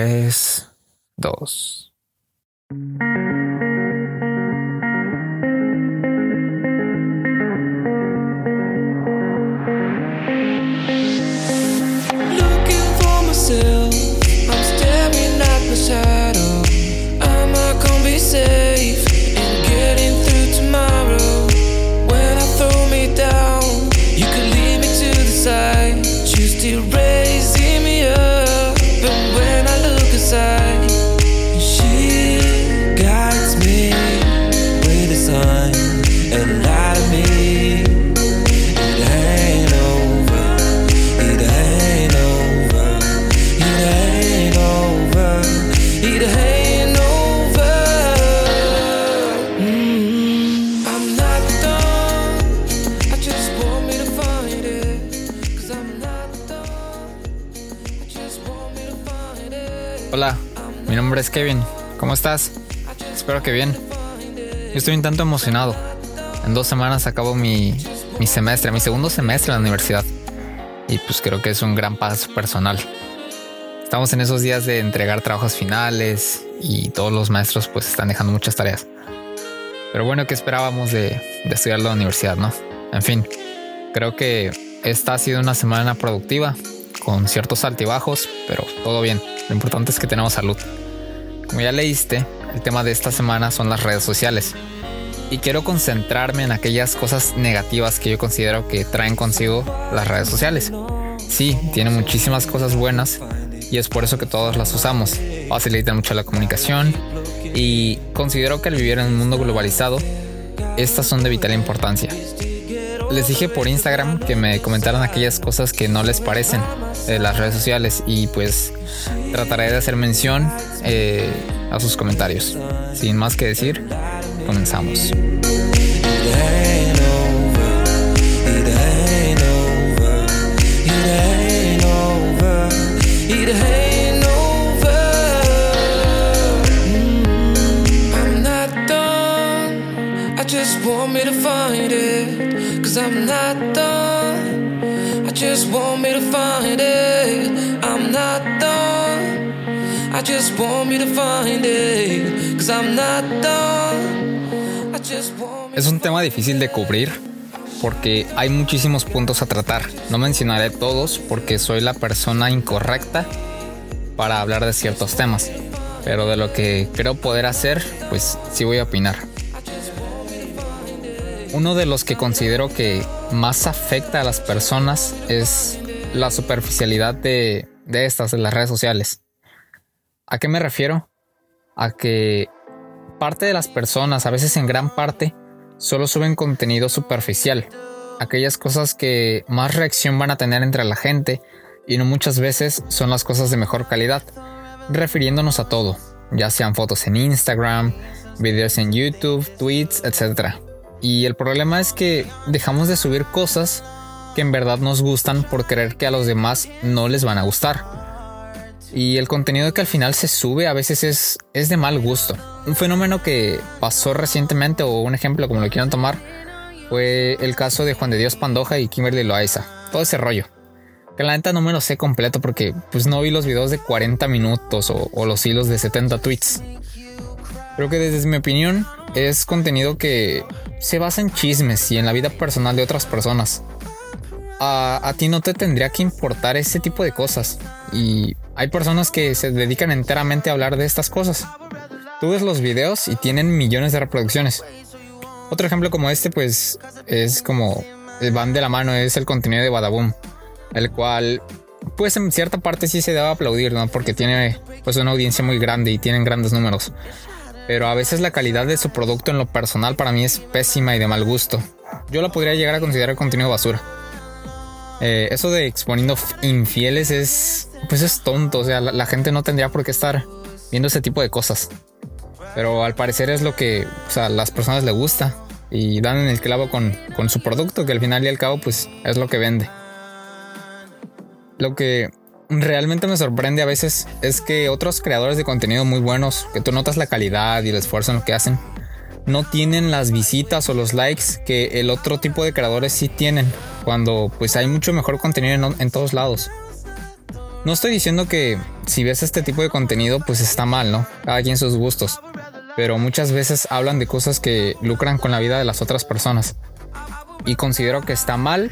3, 2. Mi nombre es Kevin, ¿cómo estás? Espero que bien. Yo estoy un tanto emocionado. En 2 semanas acabo mi semestre, mi segundo semestre en la universidad. Y pues creo que es un gran paso personal. Estamos en esos días de entregar trabajos finales y todos los maestros pues están dejando muchas tareas. Pero bueno, ¿qué esperábamos de estudiar la universidad, no? En fin, creo que esta ha sido una semana productiva, con ciertos altibajos, pero todo bien. Lo importante es que tenemos salud. Como ya leíste, el tema de esta semana son las redes sociales. Y quiero concentrarme en aquellas cosas negativas que yo considero que traen consigo las redes sociales. Sí, tienen muchísimas cosas buenas y es por eso que todos las usamos. Facilitan mucho la comunicación y considero que al vivir en un mundo globalizado, estas son de vital importancia. Les dije por Instagram que me comentaran aquellas cosas que no les parecen de las redes sociales y pues trataré de hacer mención a sus comentarios. Sin más que decir, comenzamos. I'm not done, I just want me to find it. I'm not done, I just want me to find it. 'Cause I'm not done, I just want me. Es un tema difícil de cubrir porque hay muchísimos puntos a tratar. No mencionaré todos porque soy la persona incorrecta para hablar de ciertos temas, pero de lo que creo poder hacer, pues sí voy a opinar. Uno de los que considero que más afecta a las personas es la superficialidad de estas, de las redes sociales. ¿A qué me refiero? A que parte de las personas, a veces en gran parte, solo suben contenido superficial. Aquellas cosas que más reacción van a tener entre la gente y no muchas veces son las cosas de mejor calidad. Refiriéndonos a todo, ya sean fotos en Instagram, videos en YouTube, tweets, etc. Y el problema es que dejamos de subir cosas que en verdad nos gustan por creer que a los demás no les van a gustar. Y el contenido que al final se sube a veces es de mal gusto. Un fenómeno que pasó recientemente, o un ejemplo como lo quieran tomar, fue el caso de Juan de Dios Pantoja y Kimberly Loaiza. Todo ese rollo. Que la neta no me lo sé completo porque pues no vi los videos de 40 minutos o los hilos de 70 tweets. Creo que desde mi opinión es contenido que se basa en chismes y en la vida personal de otras personas. A ti no te tendría que importar ese tipo de cosas. Y hay personas que se dedican enteramente a hablar de estas cosas. Tú ves los videos y tienen millones de reproducciones. Otro ejemplo como este pues es como van de la mano, es el contenido de Badaboom. El cual pues en cierta parte sí se debe aplaudir, ¿no? Porque tiene pues una audiencia muy grande y tienen grandes números. Pero a veces la calidad de su producto en lo personal para mí es pésima y de mal gusto. Yo la podría llegar a considerar contenido basura. Eso de exponiendo infieles es tonto. O sea, la gente no tendría por qué estar viendo ese tipo de cosas. Pero al parecer es lo que a las personas les gusta. Y dan en el clavo con su producto, que al final y al cabo pues es lo que vende. Lo que realmente me sorprende a veces es que otros creadores de contenido muy buenos, que tú notas la calidad y el esfuerzo en lo que hacen, no tienen las visitas o los likes que el otro tipo de creadores sí tienen, cuando pues hay mucho mejor contenido en todos lados. No estoy diciendo que si ves este tipo de contenido, pues está mal, ¿no? Cada quien sus gustos. Pero muchas veces hablan de cosas que lucran con la vida de las otras personas. Y considero que está mal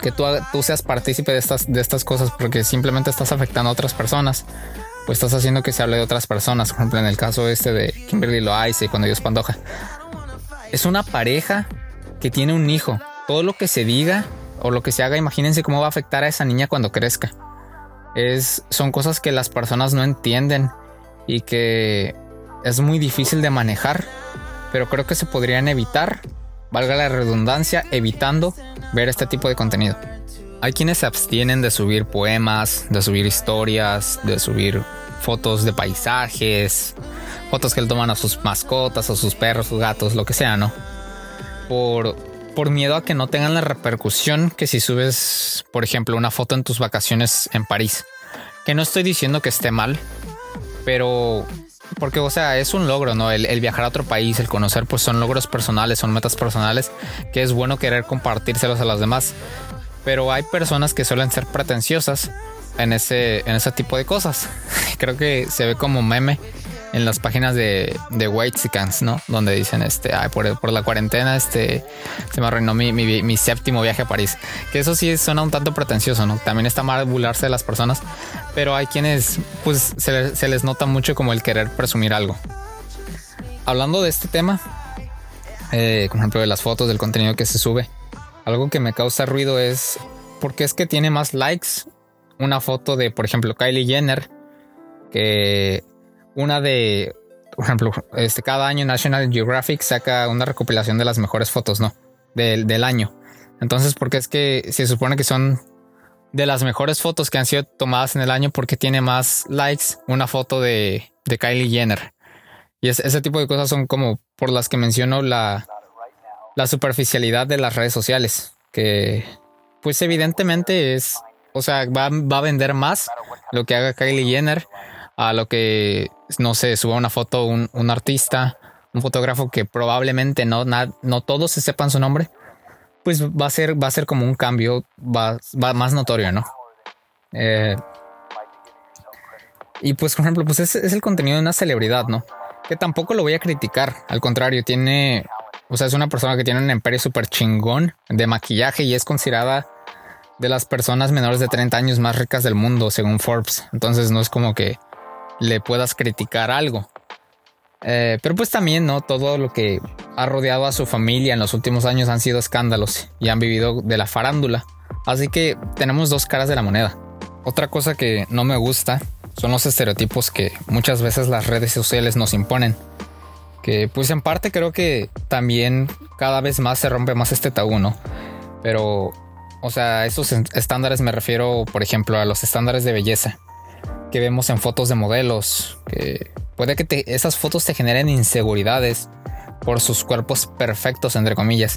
que tú seas partícipe de estas cosas, porque simplemente estás afectando a otras personas. Pues estás haciendo que se hable de otras personas. Por ejemplo, en el caso este de Kimberly Loaiza y Juan de Dios Pantoja. Es una pareja que tiene un hijo. Todo lo que se diga o lo que se haga, imagínense cómo va a afectar a esa niña cuando crezca. Son cosas que las personas no entienden y que es muy difícil de manejar, pero creo que se podrían evitar, valga la redundancia, evitando ver este tipo de contenido. Hay quienes se abstienen de subir poemas, de subir historias, de subir fotos de paisajes, fotos que le toman a sus mascotas, a sus perros, sus gatos, lo que sea, ¿no? Por miedo a que no tengan la repercusión que si subes, por ejemplo, una foto en tus vacaciones en París. Que no estoy diciendo que esté mal, pero porque, o sea, es un logro, ¿no? El viajar a otro país, el conocer, pues son logros personales, son metas personales que es bueno querer compartírselos a los demás. Pero hay personas que suelen ser pretenciosas en ese tipo de cosas. Creo que se ve como meme en las páginas de Whitexicans, ¿no? Donde dicen, por la cuarentena, se me arruinó mi séptimo viaje a París. Que eso sí suena un tanto pretencioso, ¿no? También está mal burlarse de las personas, pero hay quienes, pues, se les nota mucho como el querer presumir algo. Hablando de este tema, por ejemplo, de las fotos, del contenido que se sube, algo que me causa ruido es porque es que tiene más likes una foto de, por ejemplo, Kylie Jenner que una de, por ejemplo, cada año National Geographic saca una recopilación de las mejores fotos, ¿no? Del año. Entonces, porque es que se supone que son de las mejores fotos que han sido tomadas en el año, porque tiene más likes una foto de Kylie Jenner. Y ese tipo de cosas son como por las que menciono la superficialidad de las redes sociales, que pues evidentemente es, o sea, va a vender más lo que haga Kylie Jenner a lo que, no sé, suba una foto un artista, un fotógrafo que probablemente no todos se sepan su nombre, pues va a ser como un cambio va más notorio, ¿no? Y pues, por ejemplo, pues es el contenido de una celebridad, ¿no? Que tampoco lo voy a criticar, al contrario, tiene, o sea, es una persona que tiene un imperio súper chingón de maquillaje y es considerada de las personas menores de 30 años más ricas del mundo, según Forbes. Entonces no es como que le puedas criticar algo. Pero pues también, ¿no? Todo lo que ha rodeado a su familia en los últimos años han sido escándalos y han vivido de la farándula. Así que tenemos dos caras de la moneda. Otra cosa que no me gusta son los estereotipos que muchas veces las redes sociales nos imponen. Que pues en parte creo que también cada vez más se rompe más este tabú, ¿no? Pero, o sea, esos estándares me refiero, por ejemplo, a los estándares de belleza que vemos en fotos de modelos, que puede que esas fotos te generen inseguridades por sus cuerpos perfectos, entre comillas.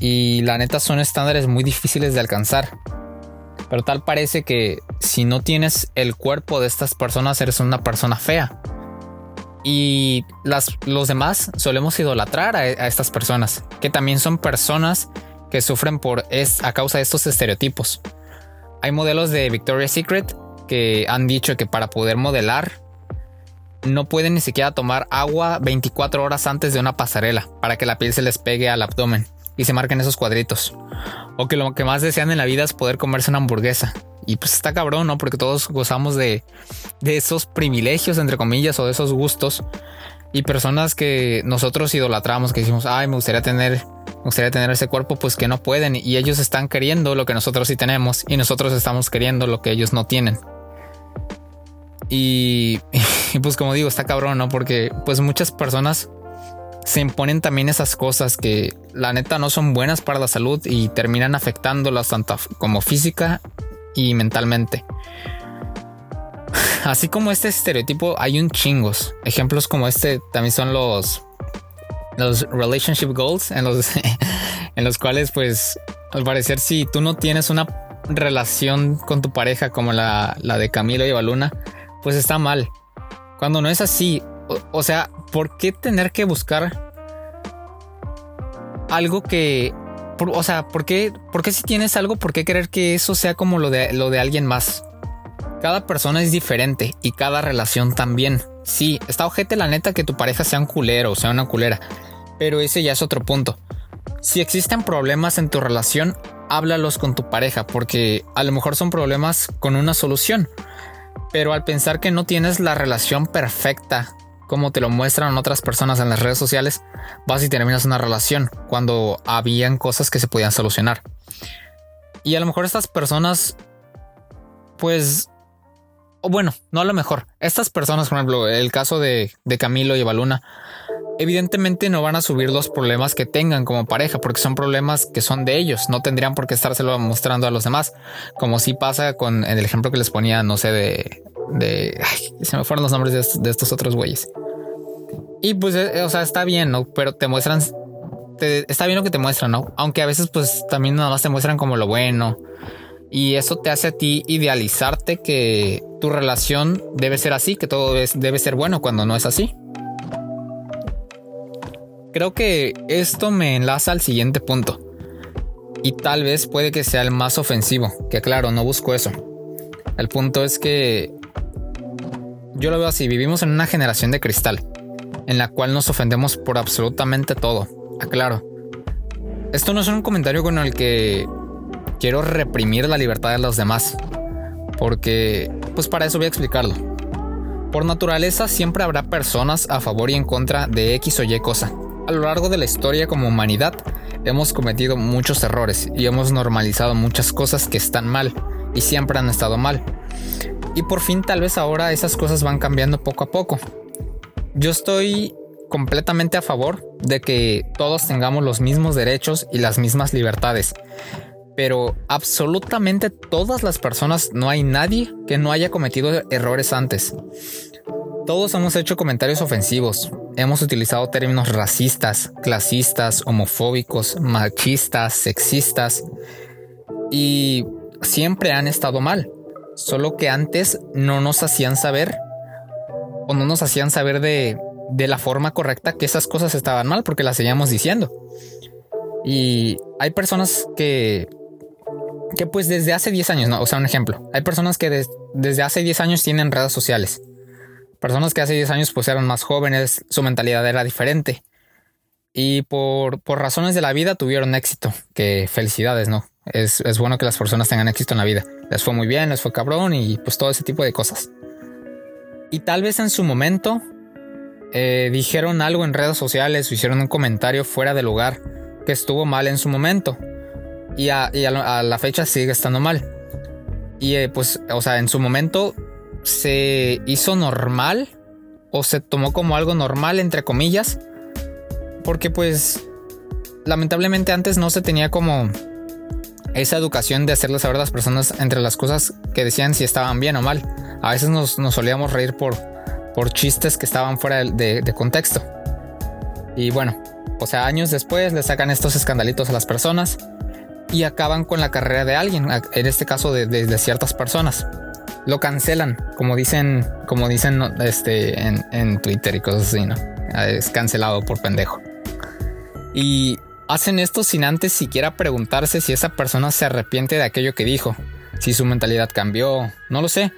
Y la neta son estándares muy difíciles de alcanzar. Pero tal parece que si no tienes el cuerpo de estas personas, eres una persona fea. Y los demás solemos idolatrar a estas personas, que también son personas que sufren a causa de estos estereotipos. Hay modelos de Victoria's Secret que han dicho que para poder modelar no pueden ni siquiera tomar agua 24 horas antes de una pasarela para que la piel se les pegue al abdomen y se marquen esos cuadritos, o que lo que más desean en la vida es poder comerse una hamburguesa. Y pues está cabrón, ¿no? Porque todos gozamos de esos privilegios, entre comillas, o de esos gustos, y personas que nosotros idolatramos, que decimos, ay, me gustaría tener ese cuerpo, pues que no pueden, y ellos están queriendo lo que nosotros sí tenemos, y nosotros estamos queriendo lo que ellos no tienen. Y pues como digo, está cabrón, ¿no? Porque pues muchas personas se imponen también esas cosas que la neta no son buenas para la salud y terminan afectándolas tanto como física y mentalmente. Así como este estereotipo hay un chingos. Ejemplos como este también son los relationship goals, en los cuales pues al parecer si tú no tienes una relación con tu pareja como la de Camilo y Evaluna, pues está mal. Cuando no es así, o sea, ¿por qué tener que buscar algo que, o sea, ¿por qué si tienes algo, por qué querer que eso sea como lo de alguien más? Cada persona es diferente y cada relación también. Sí, está ojete la neta que tu pareja sea un culero o sea una culera, pero ese ya es otro punto. Si existen problemas en tu relación, háblalos con tu pareja, porque a lo mejor son problemas con una solución. Pero al pensar que no tienes la relación perfecta, como te lo muestran otras personas en las redes sociales, vas y terminas una relación cuando habían cosas que se podían solucionar. Y a lo mejor estas personas, pues, o bueno, no a lo mejor. Estas personas, por ejemplo, el caso de Camilo y Evaluna, evidentemente no van a subir los problemas que tengan como pareja, porque son problemas que son de ellos. No tendrían por qué estárselo mostrando a los demás, como sí pasa con el ejemplo que les ponía, no sé, ay, se me fueron los nombres de estos otros güeyes. Y pues, o sea, está bien, ¿no? Pero te muestran, está bien lo que te muestran, ¿no? Aunque a veces pues también nada más te muestran como lo bueno. Y eso te hace a ti idealizarte que tu relación debe ser así, que todo debe ser bueno cuando no es así. Creo que esto me enlaza al siguiente punto, y tal vez puede que sea el más ofensivo, que claro, no busco eso. El punto es que yo lo veo así: vivimos en una generación de cristal, en la cual nos ofendemos por absolutamente todo. Aclaro, esto no es un comentario con el que quiero reprimir la libertad de los demás, porque pues para eso voy a explicarlo. Por naturaleza siempre habrá personas a favor y en contra de X o Y cosa. A lo largo de la historia como humanidad hemos cometido muchos errores y hemos normalizado muchas cosas que están mal y siempre han estado mal. Y por fin tal vez ahora esas cosas van cambiando poco a poco. Yo estoy completamente a favor de que todos tengamos los mismos derechos y las mismas libertades. Pero absolutamente todas las personas, no hay nadie que no haya cometido errores antes. Todos hemos hecho comentarios ofensivos. Hemos utilizado términos racistas, clasistas, homofóbicos, machistas, sexistas, y siempre han estado mal. Solo que antes no nos hacían saber, o no nos hacían saber de la forma correcta que esas cosas estaban mal, porque las seguíamos diciendo. Y hay personas que pues desde hace 10 años, ¿no? O sea, un ejemplo. Hay personas que desde hace 10 años tienen redes sociales. Personas que hace 10 años pues eran más jóvenes, su mentalidad era diferente. Y por razones de la vida tuvieron éxito, que felicidades, ¿no? Es bueno que las personas tengan éxito en la vida. Les fue muy bien, les fue cabrón y pues todo ese tipo de cosas. Y tal vez en su momento dijeron algo en redes sociales o hicieron un comentario fuera de lugar que estuvo mal en su momento. Y a la fecha sigue estando mal. Y pues, o sea, en su momento se hizo normal, o se tomó como algo normal entre comillas, porque pues lamentablemente antes no se tenía como esa educación de hacerle saber a las personas entre las cosas que decían si estaban bien o mal. A veces nos solíamos reír por chistes que estaban fuera de contexto, y bueno, o sea, años después le sacan estos escandalitos a las personas y acaban con la carrera de alguien, en este caso de ciertas personas. Lo cancelan, como dicen en Twitter y cosas así, ¿no? Es cancelado por pendejo. Y hacen esto sin antes siquiera preguntarse si esa persona se arrepiente de aquello que dijo, si su mentalidad cambió, no lo sé.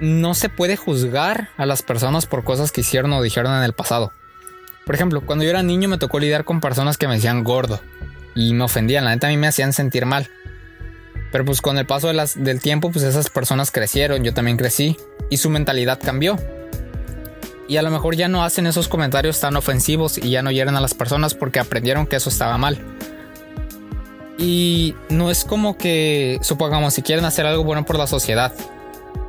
No se puede juzgar a las personas por cosas que hicieron o dijeron en el pasado. Por ejemplo, cuando yo era niño me tocó lidiar con personas que me decían gordo y me ofendían. La neta, a mí me hacían sentir mal. Pero pues con el paso del tiempo, pues esas personas crecieron, yo también crecí, y su mentalidad cambió. Y a lo mejor ya no hacen esos comentarios tan ofensivos y ya no hieren a las personas porque aprendieron que eso estaba mal. Y no es como que, supongamos, si quieren hacer algo bueno por la sociedad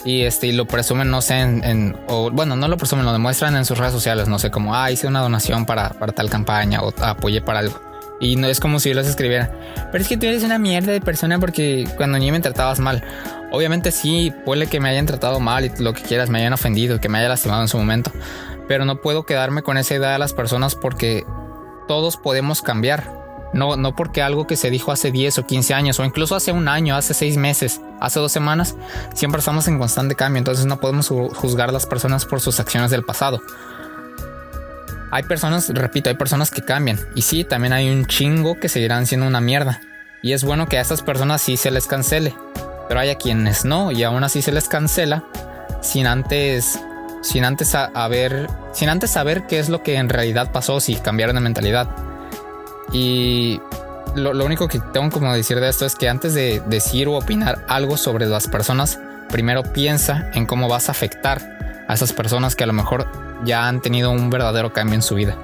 y lo presumen, no sé, no lo presumen, lo demuestran en sus redes sociales, no sé, como, hice una donación para tal campaña o apoyé para algo. Y no es como si yo les escribiera: pero es que tú eres una mierda de persona porque cuando niño me tratabas mal. Obviamente sí, puede que me hayan tratado mal y lo que quieras, me hayan ofendido, que me haya lastimado en su momento. Pero no puedo quedarme con esa idea de las personas, porque todos podemos cambiar. No porque algo que se dijo hace 10 o 15 años, o incluso hace un año, hace 6 meses, hace 2 semanas, siempre estamos en constante cambio. Entonces no podemos juzgar a las personas por sus acciones del pasado. Hay personas, repito, hay personas que cambian. Y sí, también hay un chingo que seguirán siendo una mierda. Y es bueno que a estas personas sí se les cancele. pero hay a quienes no, y aún así se les cancela sin antes saber qué es lo que en realidad pasó, si cambiaron de mentalidad. Y lo único que tengo como decir de esto es que antes de decir o opinar algo sobre las personas, primero piensa en cómo vas a afectar a esas personas que a lo mejor ya han tenido un verdadero cambio en su vida.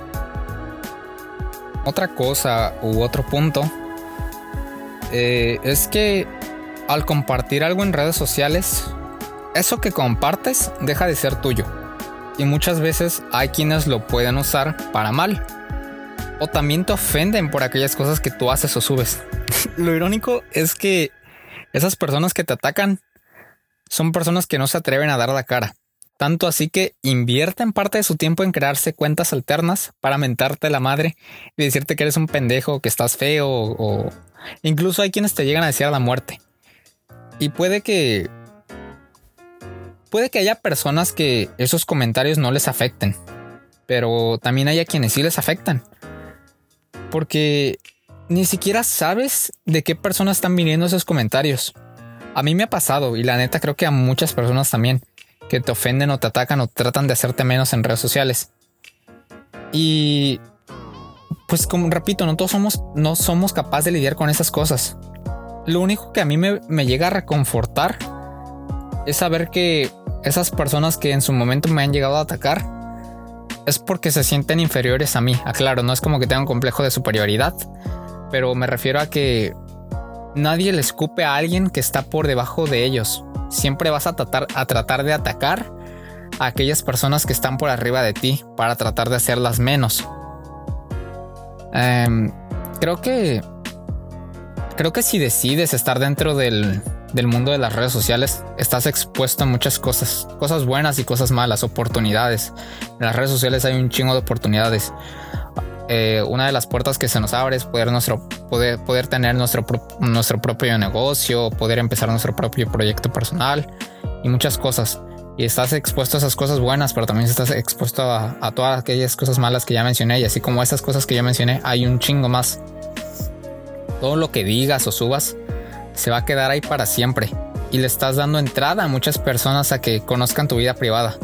Otra cosa u otro punto es que al compartir algo en redes sociales, eso que compartes deja de ser tuyo, y muchas veces hay quienes lo pueden usar para mal, o también te ofenden por aquellas cosas que tú haces o subes. Lo irónico es que esas personas que te atacan son personas que no se atreven a dar la cara. Tanto así que invierten parte de su tiempo en crearse cuentas alternas para mentarte la madre y decirte que eres un pendejo, que estás feo, o incluso hay quienes te llegan a desear la muerte. Y puede que haya personas que esos comentarios no les afecten, pero también hay a quienes sí les afectan, porque ni siquiera sabes de qué personas están viniendo esos comentarios. A mí me ha pasado, y la neta creo que a muchas personas también, que te ofenden o te atacan o tratan de hacerte menos en redes sociales. Y pues, como repito, no somos capaces de lidiar con esas cosas. Lo único que a mí me llega a reconfortar es saber que esas personas que en su momento me han llegado a atacar es porque se sienten inferiores a mí. Aclaro, no es como que tenga un complejo de superioridad, pero me refiero a que nadie le escupe a alguien que está por debajo de ellos. Siempre vas a tratar de atacar a aquellas personas que están por arriba de ti para tratar de hacerlas menos. Creo que si decides estar dentro del mundo de las redes sociales, estás expuesto a muchas cosas. Cosas buenas y cosas malas, oportunidades. En las redes sociales hay un chingo de oportunidades. Una de las puertas que se nos abre es poder tener nuestro propio negocio, poder empezar nuestro propio proyecto personal y muchas cosas. Y estás expuesto a esas cosas buenas, pero también estás expuesto a todas aquellas cosas malas que ya mencioné. Y así como esas cosas que ya mencioné, hay un chingo más. Todo lo que digas o subas se va a quedar ahí para siempre, y le estás dando entrada a muchas personas a que conozcan tu vida privada.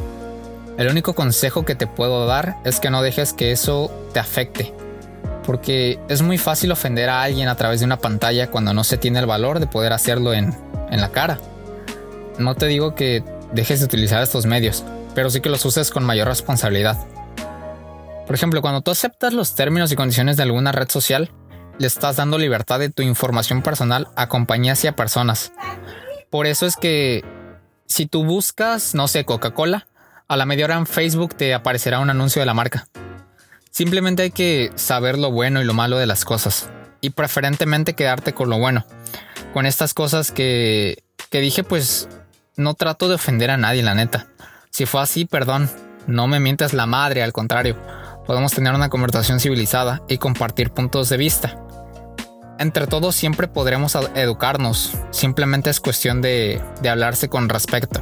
El único consejo que te puedo dar es que no dejes que eso te afecte, porque es muy fácil ofender a alguien a través de una pantalla cuando no se tiene el valor de poder hacerlo en la cara. No te digo que dejes de utilizar estos medios, pero sí que los uses con mayor responsabilidad. Por ejemplo, cuando tú aceptas los términos y condiciones de alguna red social, le estás dando libertad de tu información personal a compañías y a personas. Por eso es que si tú buscas, no sé, Coca-Cola, a la media hora en Facebook te aparecerá un anuncio de la marca. Simplemente hay que saber lo bueno y lo malo de las cosas, y preferentemente quedarte con lo bueno. Con estas cosas que dije, pues no trato de ofender a nadie, la neta. Si fue así, perdón, no me mientas la madre, al contrario. Podemos tener una conversación civilizada y compartir puntos de vista. Entre todos siempre podremos educarnos. Simplemente es cuestión de hablarse con respeto.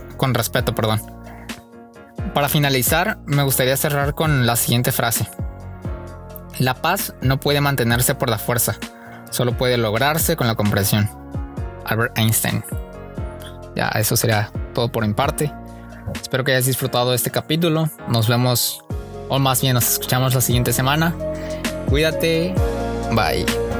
Para finalizar, me gustaría cerrar con la siguiente frase. La paz no puede mantenerse por la fuerza, solo puede lograrse con la comprensión. Albert Einstein. Ya, eso sería todo por mi parte. Espero que hayas disfrutado de este capítulo. Nos vemos, o más bien nos escuchamos la siguiente semana. Cuídate. Bye.